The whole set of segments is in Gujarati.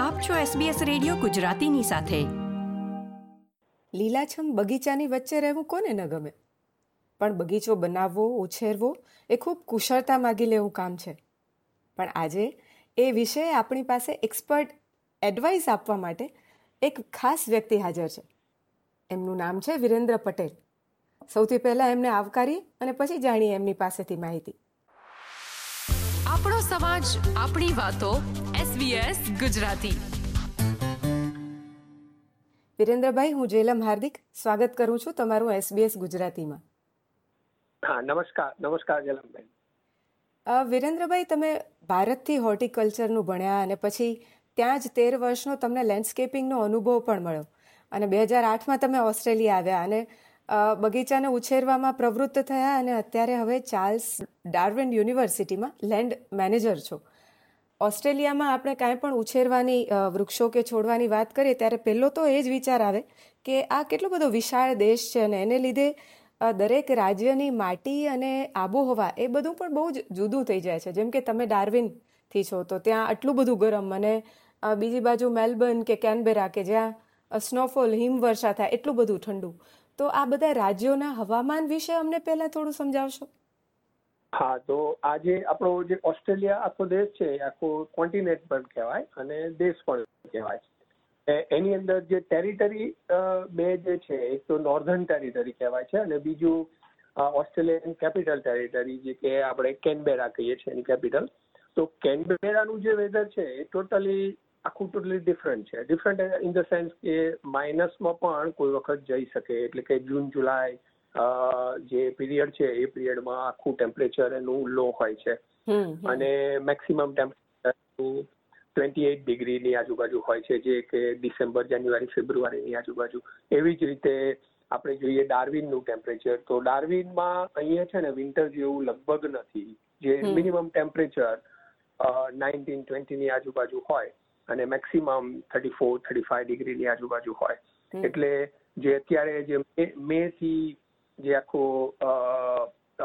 આપ છો SBS રેડિયો ગુજરાતીની સાથે. લીલાછમ બગીચાની વચ્ચે રહેવું કોને ન ગમે, પણ બગીચો બનાવવો, ઉછેરવો એ ખૂબ કુશળતા માગી લેવું કામ છે. પણ આજે એ વિષય આપણી પાસે એક્સપર્ટ એડવાઇસ આપવા માટે એક ખાસ વ્યક્તિ હાજર છે. એમનું નામ છે વિરેન્દ્ર પટેલ. સૌથી પહેલાં એમને આવકારી અને પછી જાણીએ એમની પાસેથી માહિતી. આપણો સમાજ, આપણી વાતો, SBS ગુજરાતી. વિરેન્દ્રભાઈ, હું જેલમ હાર્દિક સ્વાગત કરું છું તમારું SBS ગુજરાતીમાં. હા, નમસ્કાર જેલમભાઈ. વિરેન્દ્રભાઈ, તમે ભારતથી હોર્ટિકલ્ચરનું ભણ્યા અને પછી ત્યાં જ 13 વર્ષનો તમને લેન્ડસ્કેપિંગનો અનુભવ પણ મળ્યો અને 2008માં તમે ઓસ્ટ્રેલિયા આવ્યા અને બગીચાને ઉછેરવામાં પ્રવૃત્ત થયા અને અત્યારે હવે ચાર્લ્સ ડાર્વિન યુનિવર્સિટીમાં લેન્ડ મેનેજર છો. ઓસ્ટ્રેલિયામાં આપણે કાંઈ પણ ઉછેરવાની, વૃક્ષો કે છોડવાની વાત કરીએ ત્યારે પહેલો તો એ જ વિચાર આવે કે આ કેટલો બધો વિશાળ દેશ છે અને એને લીધે દરેક રાજ્યની માટી અને આબોહવા એ બધું પણ બહુ જ જુદું થઈ જાય છે. જેમ કે તમે ડાર્વિનથી છો તો ત્યાં આટલું બધું ગરમ અને બીજી બાજુ મેલબર્ન કે કેનબેરા કે જ્યાં સ્નોફોલ, હિમવર્ષા થાય એટલું બધું ઠંડુ. તો આ બધા રાજ્યોના હવામાન વિશે અમને પહેલા થોડું સમજાવશો? હા, તો આજે આપણો જે ઓસ્ટ્રેલિયા આખો દેશ છે, આખો કોન્ટિનેન્ટ પણ કહેવાય અને દેશ પણ કહેવાય છે. એની અંદર જે ટેરિટરી બે જે છે, એક તો નોર્ધન ટેરિટરી કહેવાય છે અને બીજું ઓસ્ટ્રેલિયન કેપિટલ ટેરિટરી, જે કે આપણે કેનબેરા કહીએ છીએ એની કેપિટલ. તો કેનબેરાનું જે વેધર છે એ ટોટલી ડિફરન્ટ છે. ડિફરન્ટ ઇન ધ સેન્સ કે માઇનસમાં પણ કોઈ વખત જઈ શકે, એટલે કે જૂન જુલાઈ જે પીરિયડ છે એ પીરિયડમાં આખું ટેમ્પરેચર એનું લો હોય છે અને મેક્સિમમ ટેમ્પરેચર 28 ડિગ્રીની આજુબાજુ હોય છે, જે કે ડિસેમ્બર, જાન્યુઆરી, ફેબ્રુઆરીની આજુબાજુ. એવી જ રીતે આપણે જોઈએ ડાર્વિનનું ટેમ્પરેચર, તો ડાર્વિનમાં અહીંયા છે ને વિન્ટર જેવું લગભગ નથી. જે મિનિમમ ટેમ્પરેચર 19-20ની આજુબાજુ હોય અને મેક્સિમમ 34-35 ડિગ્રીની આજુબાજુ હોય. એટલે જે અત્યારે જે મે થી જે આખો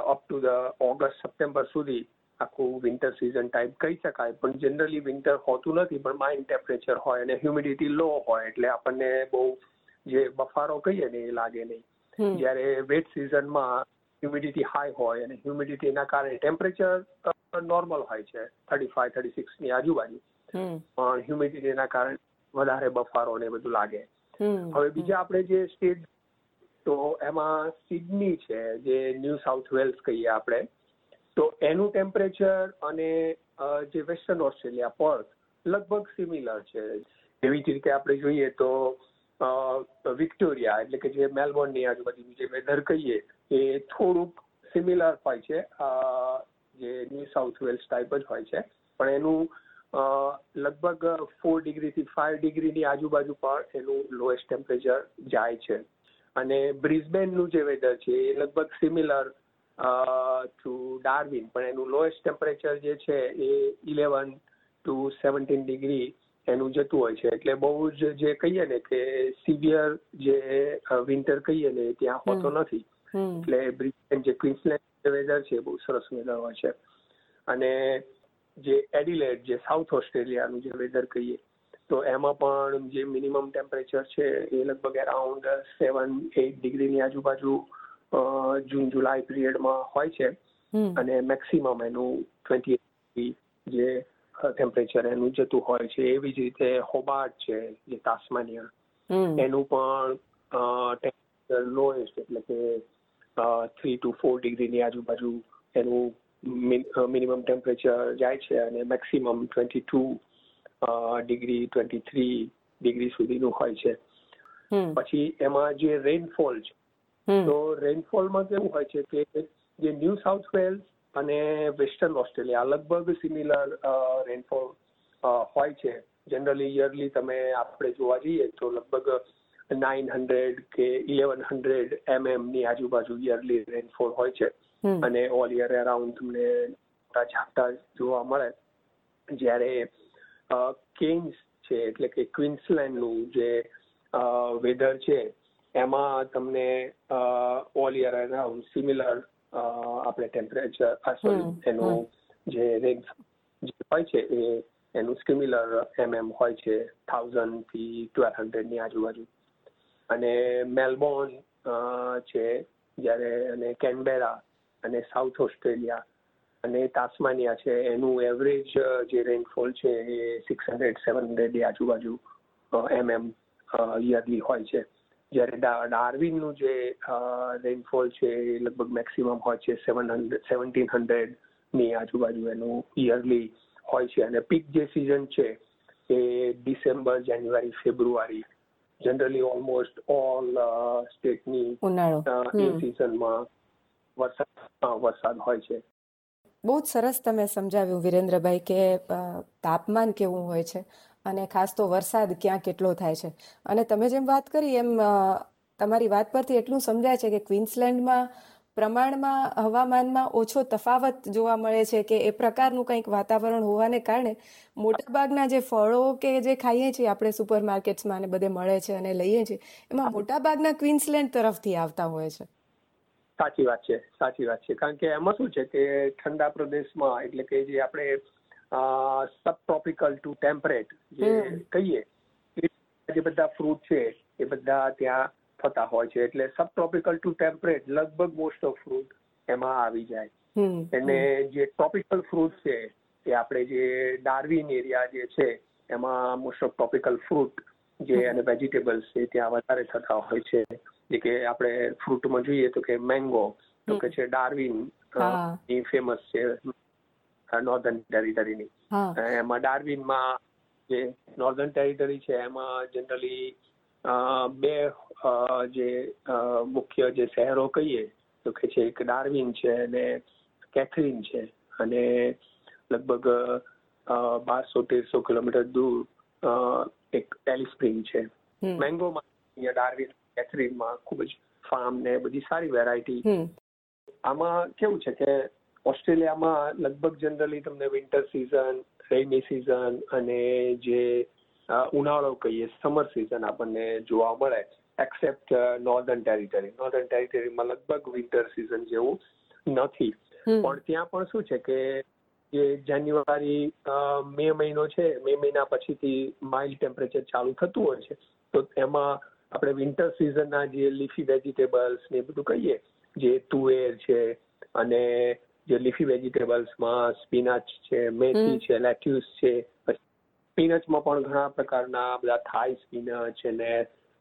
up to the August September સુધી આખું વિન્ટર સિઝન ટાઈપ કહી શકાય, પણ જનરલી વિન્ટર હોતું નથી. પણ માઇન ટેમ્પરેચર હોય અને હ્યુમિડિટી લો હોય એટલે આપણને બહુ જે બફારો કહીએ ને એ લાગે નહીં. જ્યારે વેટ સિઝનમાં હ્યુમિડિટી હાઈ હોય અને હ્યુમિડિટીના કારણે ટેમ્પરેચર નોર્મલ હોય છે 35-36ની આજુબાજુ, પણ હ્યુમિડિટીના કારણે વધારે બફારો ને બધું લાગે. હવે બીજા આપણે જે સ્ટેટ, તો એમાં સિડની છે, જે ન્યૂ સાઉથ વેલ્સ કહીએ આપણે, તો એનું ટેમ્પરેચર અને જે વેસ્ટર્ન ઓસ્ટ્રેલિયા પર્થ લગભગ સિમિલર છે. એવી જ રીતે આપણે જોઈએ તો વિક્ટોરિયા, એટલે કે જે મેલબોર્નની આજુબાજુનું જે વેધર કહીએ એ થોડુંક સિમિલર હોય છે, જે ન્યૂ સાઉથ વેલ્સ ટાઈપ જ હોય છે, પણ એનું લગભગ 4 ડિગ્રીથી 5 ડિગ્રીની આજુબાજુ પણ એનું લોએસ્ટ ટેમ્પરેચર જાય છે. અને બ્રિસ્બેનનું જે વેધર છે એ લગભગ સિમિલર ટુ ડાર્વિન, પણ એનું લોએસ્ટ ટેમ્પરેચર જે છે એ 11-17 ડિગ્રી એનું જતું હોય છે. એટલે બહુ જ જે કહીએ ને કે સિવિયર જે વિન્ટર કહીએ ને એ ત્યાં હોતો નથી. એટલે બ્રિસ્બેન જે ક્વીન્સલેન્ડ વેધર છે બહુ સરસ વેધર હોય છે. અને જે એડિલેડ, જે સાઉથ ઓસ્ટ્રેલિયાનું જે વેધર કહીએ, તો એમાં પણ જે મિનિમમ ટેમ્પરેચર છે એ લગભગ અરાઉન્ડ 7-8 ડિગ્રીની આજુબાજુ જૂન જુલાઈ પીરિયડમાં હોય છે અને મેક્સિમમ એનું 28 ડિગ્રી જે ટેમ્પરેચર એનું જતું હોય છે. એવી જ રીતે હોબાર્ટ છે, જે તાસ્માનિયા, એનું પણ ટેમ્પરેચર લોએસ્ટ, એટલે કે 3-4 ડિગ્રીની આજુબાજુ એનું મિનિમમ ટેમ્પરેચર જાય છે અને મેક્સિમમ 22-23 ડિગ્રી સુધીનું હોય છે. પછી એમાં જે રેનફોલ છે, તો રેનફોલમાં કેવું હોય છે કે જે ન્યૂ સાઉથ વેલ્સ અને વેસ્ટર્ન ઓસ્ટ્રેલિયા લગભગ સિમિલર રેનફોલ હોય છે. જનરલી યરલી તમે આપણે જોવા જઈએ તો લગભગ 900 કે 1100 mmની આજુબાજુ યરલી રેનફોલ હોય છે અને ઓલ યર અરાઉન્ડ તમને મોટા ઝાપટા જોવા મળે. જ્યારે કેન્સ છે, એટલે કે ક્વીન્સલેન્ડનું જે વેધર છે, એમાં તમને ઓલ યર અરાઉન્ડ સિમિલર આપણે ટેમ્પરેચર, એનું જે રેન્જ હોય છે એ એનું સ્ક્યુમ્યુલર હોય છે 1000 થી 1200 ની આજુબાજુ. અને મેલબોર્ન છે જ્યારે, અને કેનબેરા અને સાઉથ ઓસ્ટ્રેલિયા અને તાસ્માનિયા છે એનું એવરેજ જે રેનફોલ છે એ 600-700 ની આજુબાજુ યરલી હોય છે. જ્યારે ડાર્વિનનું જે રેનફોલ છે એ લગભગ મેક્સિમમ હોય છે 1700 ની આજુબાજુ એનું યરલી હોય છે. અને પીક જે સિઝન છે એ December, January, February, generally almost all સ્ટેટની એ સિઝનમાં વરસાદ હોય છે. બહુ જ સરસ તમે સમજાવ્યું વિરેન્દ્રભાઈ કે તાપમાન કેવું હોય છે અને ખાસ તો વરસાદ ક્યાં કેટલો થાય છે. અને તમે જેમ વાત કરી એમ તમારી વાત પરથી એટલું સમજાય છે કે ક્વીન્સલેન્ડમાં પ્રમાણમાં હવામાનમાં ઓછો તફાવત જોવા મળે છે, કે એ પ્રકારનું કંઈક વાતાવરણ હોવાને કારણે મોટાભાગના જે ફળો કે જે ખાઈએ છીએ આપણે સુપર માર્કેટ્સમાં અને બધે મળે છે અને લઈએ છીએ એમાં મોટાભાગના ક્વીન્સલેન્ડ તરફથી આવતા હોય છે. સાચી વાત છે, સાચી વાત છે. કારણ કે એમાં શું છે કે ઠંડા પ્રદેશમાં, એટલે કે જે આપણે સબ ટ્રોપિકલ ટુ ટેમ્પરેટ જે કહીએ જે બધા ફ્રૂટ છે એ બધા ત્યાં થતા હોય છે, એટલે સબ ટ્રોપિકલ ટુ ટેમ્પરેટ લગભગ મોસ્ટ ઓફ ફ્રૂટ એમાં આવી જાય. અને જે ટ્રોપિકલ ફ્રૂટ છે એ આપણે જે ડાર્વિન એરિયા જે છે એમાં મોસ્ટ ઓફ ટ્રોપિકલ ફ્રૂટ જે અને વેજીટેબલ્સ છે ત્યાં વધારે થતા હોય છે. જે કે આપણે ફ્રૂટમાં જોઈએ તો કે મેંગો તો કે છે ડાર્વિન એ ફેમસ છે નોર્ધન ટેરિટરીની. એમાં ડાર્વિનમાં જે નોર્ધન ટેરિટરી છે એમાં જનરલી બે જે મુખ્ય જે શહેરો કહીએ તો કે છે એક ડાર્વિન છે અને કેથરીન છે, અને લગભગ 1200-1300 કિલોમીટર દૂર એક ટેલી સ્પ્રિંગ છે. મેંગોમાં ડાર્વિન કેથરીનમાં ખૂબ જ ફાર્મ ને બધી સારી વેરાયટી. આમાં કેવું છે કે ઓસ્ટ્રેલિયામાં લગભગ જનરલી તમને વિન્ટર સિઝન, રેની સિઝન અને જે ઉનાળો કહીએ સમર સિઝન આપણને જોવા મળે, એક્સેપ્ટ નોર્ધન ટેરિટરી. નોર્ધન ટેરિટરીમાં લગભગ વિન્ટર સિઝન જેવું નથી, પણ ત્યાં પણ શું છે કે જે જાન્યુઆરી મે મહિનો છે, મે મહિના પછીથી માઇલ્ડ ટેમ્પરેચર ચાલુ થતું હોય છે, તો એમાં આપણે વિન્ટર સિઝનના જે લીફી વેજીટેબલ્સ ને બધું કહીએ, જે તુવેર છે અને જે લીફી વેજીટેબલ્સમાં સ્પીનાચ છે, મેથી છે, લેટ્યુસ છે. સ્પીનચમાં પણ ઘણા પ્રકારના બધા થાઈ સ્પીનચ અને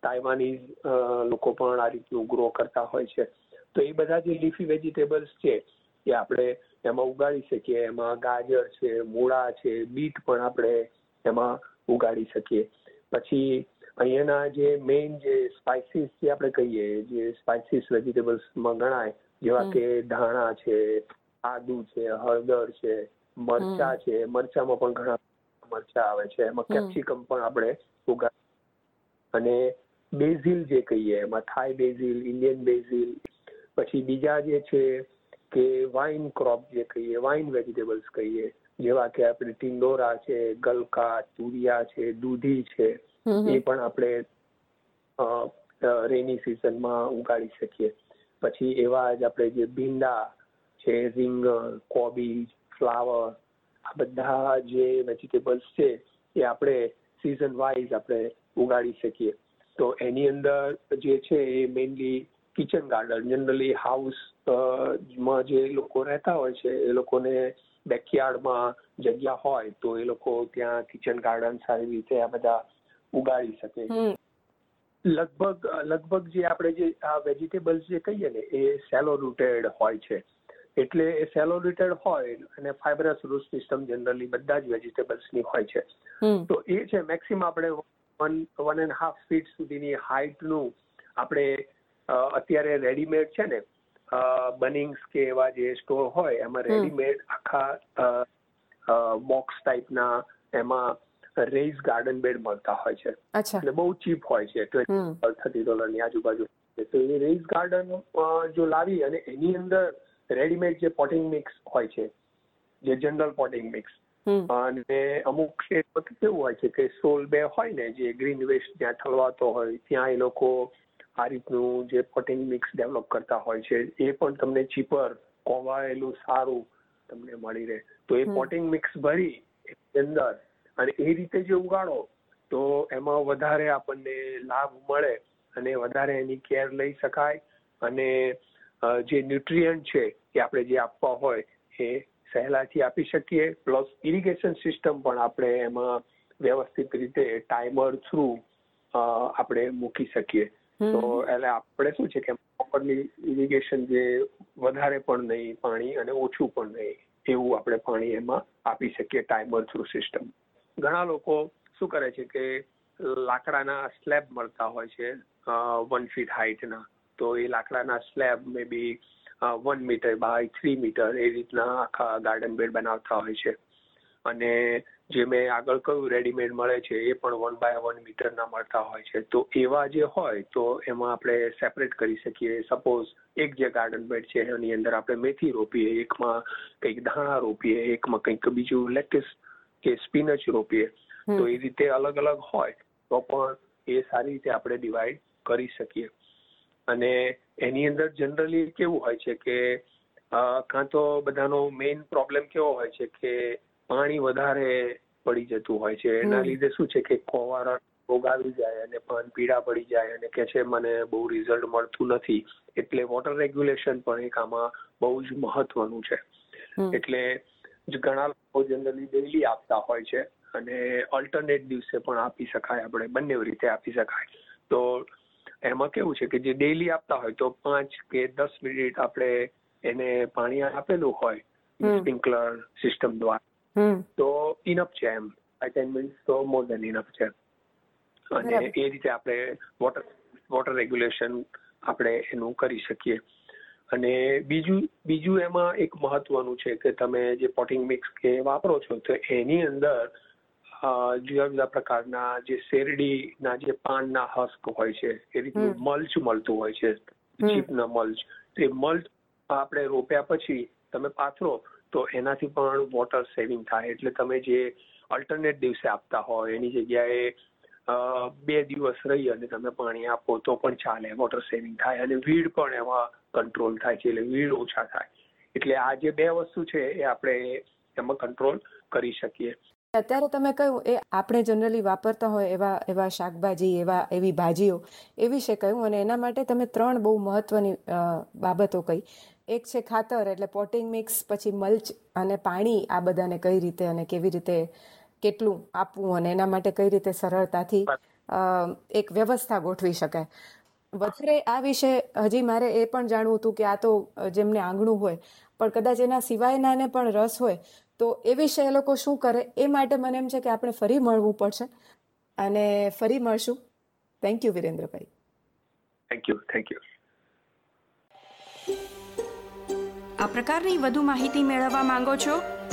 તાઇવાનીઝ લોકો પણ આ રીતનું ગ્રો કરતા હોય છે. તો એ બધા જે લીફી વેજીટેબલ્સ છે એ આપણે એમાં ઉગાડી શકીએ. એમાં ગાજર છે, મૂળા છે, બીટ પણ આપણે એમાં ઉગાડી શકીએ. પછી અહીંયાના જે મેઇન જે સ્પાઇસીસ જે આપણે કહીએ, જે સ્પાઇસીસ વેજીટેબલ્સમાં ગણાય, જેવા કે ધાણા છે, આદુ છે, હળદર છે, મરચા છે. મરચામાં પણ ઘણા મરચા આવે છે, એમાં કેપ્સિકમ પણ આપણે ઉગાડી. અને બેઝિલ જે કહીએ એમાં થાઈ બેઝિલ, ઇન્ડિયન બેઝિલ. પછી બીજા જે છે કે વાઇન ક્રોપ જે કહીએ, વાઇન વેજીટેબલ્સ કહીએ, જેવા કે આપણે ટિંડોરા છે, ગલકા, તુરિયા છે, દૂધી છે, એ પણ આપણે રેની સિઝનમાં ઉગાડી શકીએ. પછી એવા જ આપણે જે ભીંડા છે, રીંગણ, કોબીજ, ફ્લાવર, આ બધા જે વેજીટેબલ્સ છે એ આપણે સિઝન વાઇઝ આપણે ઉગાડી શકીએ. તો એની અંદર જે છે એ મેઇનલી કિચન ગાર્ડન, જનરલી હાઉસમાં જે લોકો રહેતા હોય છે એ લોકોને બેકયાર્ડમાં જગ્યા હોય તો એ લોકો ત્યાં કિચન ગાર્ડન સારી રીતે આ બધા ઉગાડી શકે. લગભગ જે આપણે જે આ વેજીટેબલ્સ જે કહીએ ને એ સેલો રૂટેડ હોય છે, એટલે એ સેલો રૂટેડ હોય અને ફાઇબ્રસ રૂટ સિસ્ટમ જનરલી બધા જ વેજીટેબલ્સની હોય છે. તો એ છે મેક્સિમમ આપણે 1.5 ફીટ સુધીની હાઇટનું આપણે અત્યારે રેડીમેડ છે ને બનિંગ્સ કે એવા જે સ્ટોર હોય એમાં રેડીમેડ આખા બોક્સ ટાઈપના એમાં રેઝ ગાર્ડન બેડ મળતા હોય છે, એટલે બહુ ચીપ હોય છે, $20-30 ની આજુબાજુ. તો એ રેઝ ગાર્ડન જો લાવી અને એની અંદર રેડીમેડ જે પોટિંગ મિક્સ હોય છે, જે જનરલ પોટિંગ મિક્સ, અને અમુક સ્ટેટમાં કેવું હોય છે કે સોલ બે હોય ને જે ગ્રીન વેસ્ટ જ્યાં ઠલવાતો હોય ત્યાં એ લોકો આ રીતનું જે પોટિંગ મિક્સ ડેવલપ કરતા હોય છે. એ પણ તમને ચીપર, કોવાયેલું સારું તમને મળી રહે. તો એ પોટિંગ મિક્સ ભરી અંદર અને એ રીતે જો ઉગાડો તો એમાં વધારે આપણને લાભ મળે અને વધારે એની કેર લઈ શકાય અને જે ન્યુટ્રિયન્ટ છે એ આપણે જે આપવા હોય એ સહેલાથી આપી શકીએ. પ્લસ ઇરિગેશન સિસ્ટમ પણ આપણે એમાં વ્યવસ્થિત રીતે ટાઈમર થ્રુ આપણે મૂકી શકીએ. તો એટલે આપણે શું છે કે પ્રોપરલી ઇરિગેશન જે વધારે પણ નહીં પાણી અને ઓછું પણ નહીં એવું આપણે પાણી એમાં આપી શકીએ ટાઈમર થ્રુ સિસ્ટમ. ઘણા લોકો શું કરે છે કે લાકડાના સ્લેબ મળતા હોય છે 1 ફીટ હાઈટના, તો એ લાકડાના slab May B 1 metre by 3 metre એ રીતના આખા ગાર્ડન બેડ બનાવતા હોય છે. અને જે મેં આગળ કહ્યું રેડીમેડ મળે છે એ પણ 1 બાય 1 મીટરના મળતા હોય છે. તો એવા જે હોય તો એમાં આપણે સેપરેટ કરી શકીએ. સપોઝ એક જે ગાર્ડન બેડ છે એની અંદર આપણે મેથી રોપીએ, એકમાં કંઈક દાણા રોપીએ, એકમાં કંઈક બીજું લેટેસ કે સ્પિનચ રોપીએ, તો એ રીતે અલગ અલગ હોય તો પણ એ સારી રીતે આપણે ડિવાઈડ કરી શકીએ. અને એની અંદર જનરલી કેવું હોય છે કે કાં તો બધાનો મેઇન પ્રોબ્લેમ કેવો હોય છે કે પાણી વધારે પડી જતું હોય છે. એના લીધે શું છે કે કોવારા રોગ આવી જાય અને પાન પીળા પડી જાય અને કે છે મને બહુ રિઝલ્ટ મળતું નથી. એટલે વોટર રેગ્યુલેશન પણ એક આમાં બહુ જ મહત્વનું છે. એટલે ઘણા લોકો જનરલી ડેલી આપતા હોય છે અને ઓલ્ટરનેટ દિવસે પણ આપી શકાય, આપણે બંને રીતે આપી શકાય. તો એમાં કેવું છે કે જે ડેલી આપતા હોય તો 5 કે 10 મિનિટ આપણે એને પાણી આપેલું હોય સ્પ્રિંકલર સિસ્ટમ દ્વારા તો ઇનફ છે. એમ 10 મિનિટ તો મોર ધેન ઇનફ છે. અને એ રીતે આપણે વોટર રેગ્યુલેશન આપણે એનું કરી શકીએ. અને બીજું એમાં એક મહત્વનું છે કે તમે જે પોટિંગ મિક્સ કે વાપરો છો તો એની અંદર જુદા જુદા પ્રકારના જે શેરડીના જે પાનના હસ્ક હોય છે એ રીતનું મલ્ચ મળતું હોય છે, ચીપના મલ્ચ. તો એ મલ્ચ આપણે રોપ્યા પછી તમે પાથરો તો એનાથી પણ વોટર સેવિંગ થાય. એટલે તમે જે અલ્ટરનેટ દિવસે આપતા હોય એની જગ્યાએ 2 દિવસ રહી અને તમે પાણી આપો તો પણ ચાલે, વોટર સેવિંગ થાય અને વીડ પણ એમાં કંટ્રોલ થાય છે, એટલે વીડ ઓછા થાય. એટલે આ જે 2 વસ્તુ છે એ આપણે એમાં કંટ્રોલ કરી શકીએ. અત્યારે તમે કહ્યું એ આપણે જનરલી વાપરતા હોય એવા શાકભાજી, એવી ભાજીઓ એ વિશે કહ્યું અને એના માટે તમે 3 બહુ મહત્વની બાબતો કહી. એક છે ખાતર એટલે પોટિંગ મિક્સ, પછી મલ્ચ અને પાણી. આ બધાને કઈ રીતે અને કેવી રીતે કેટલું આપવું અને એના માટે કઈ રીતે સરળતાથી એક વ્યવસ્થા ગોઠવી શકાય. વધારે આ વિશે હજી મારે એ પણ જાણવું હતું કે આ તો જેમને આંગણું હોય પણ કદાચ એના સિવાયનાને પણ રસ હોય તો એ વિશે એ લોકો શું કરે, એ માટે મને એમ છે કે આપણે ફરી મળવું પડશે અને ફરી મળશું. થેન્ક યુ વિરેન્દ્રભાઈ. Thank you. આ પ્રકારની વધુ માહિતી મેળવવા માંગો છો?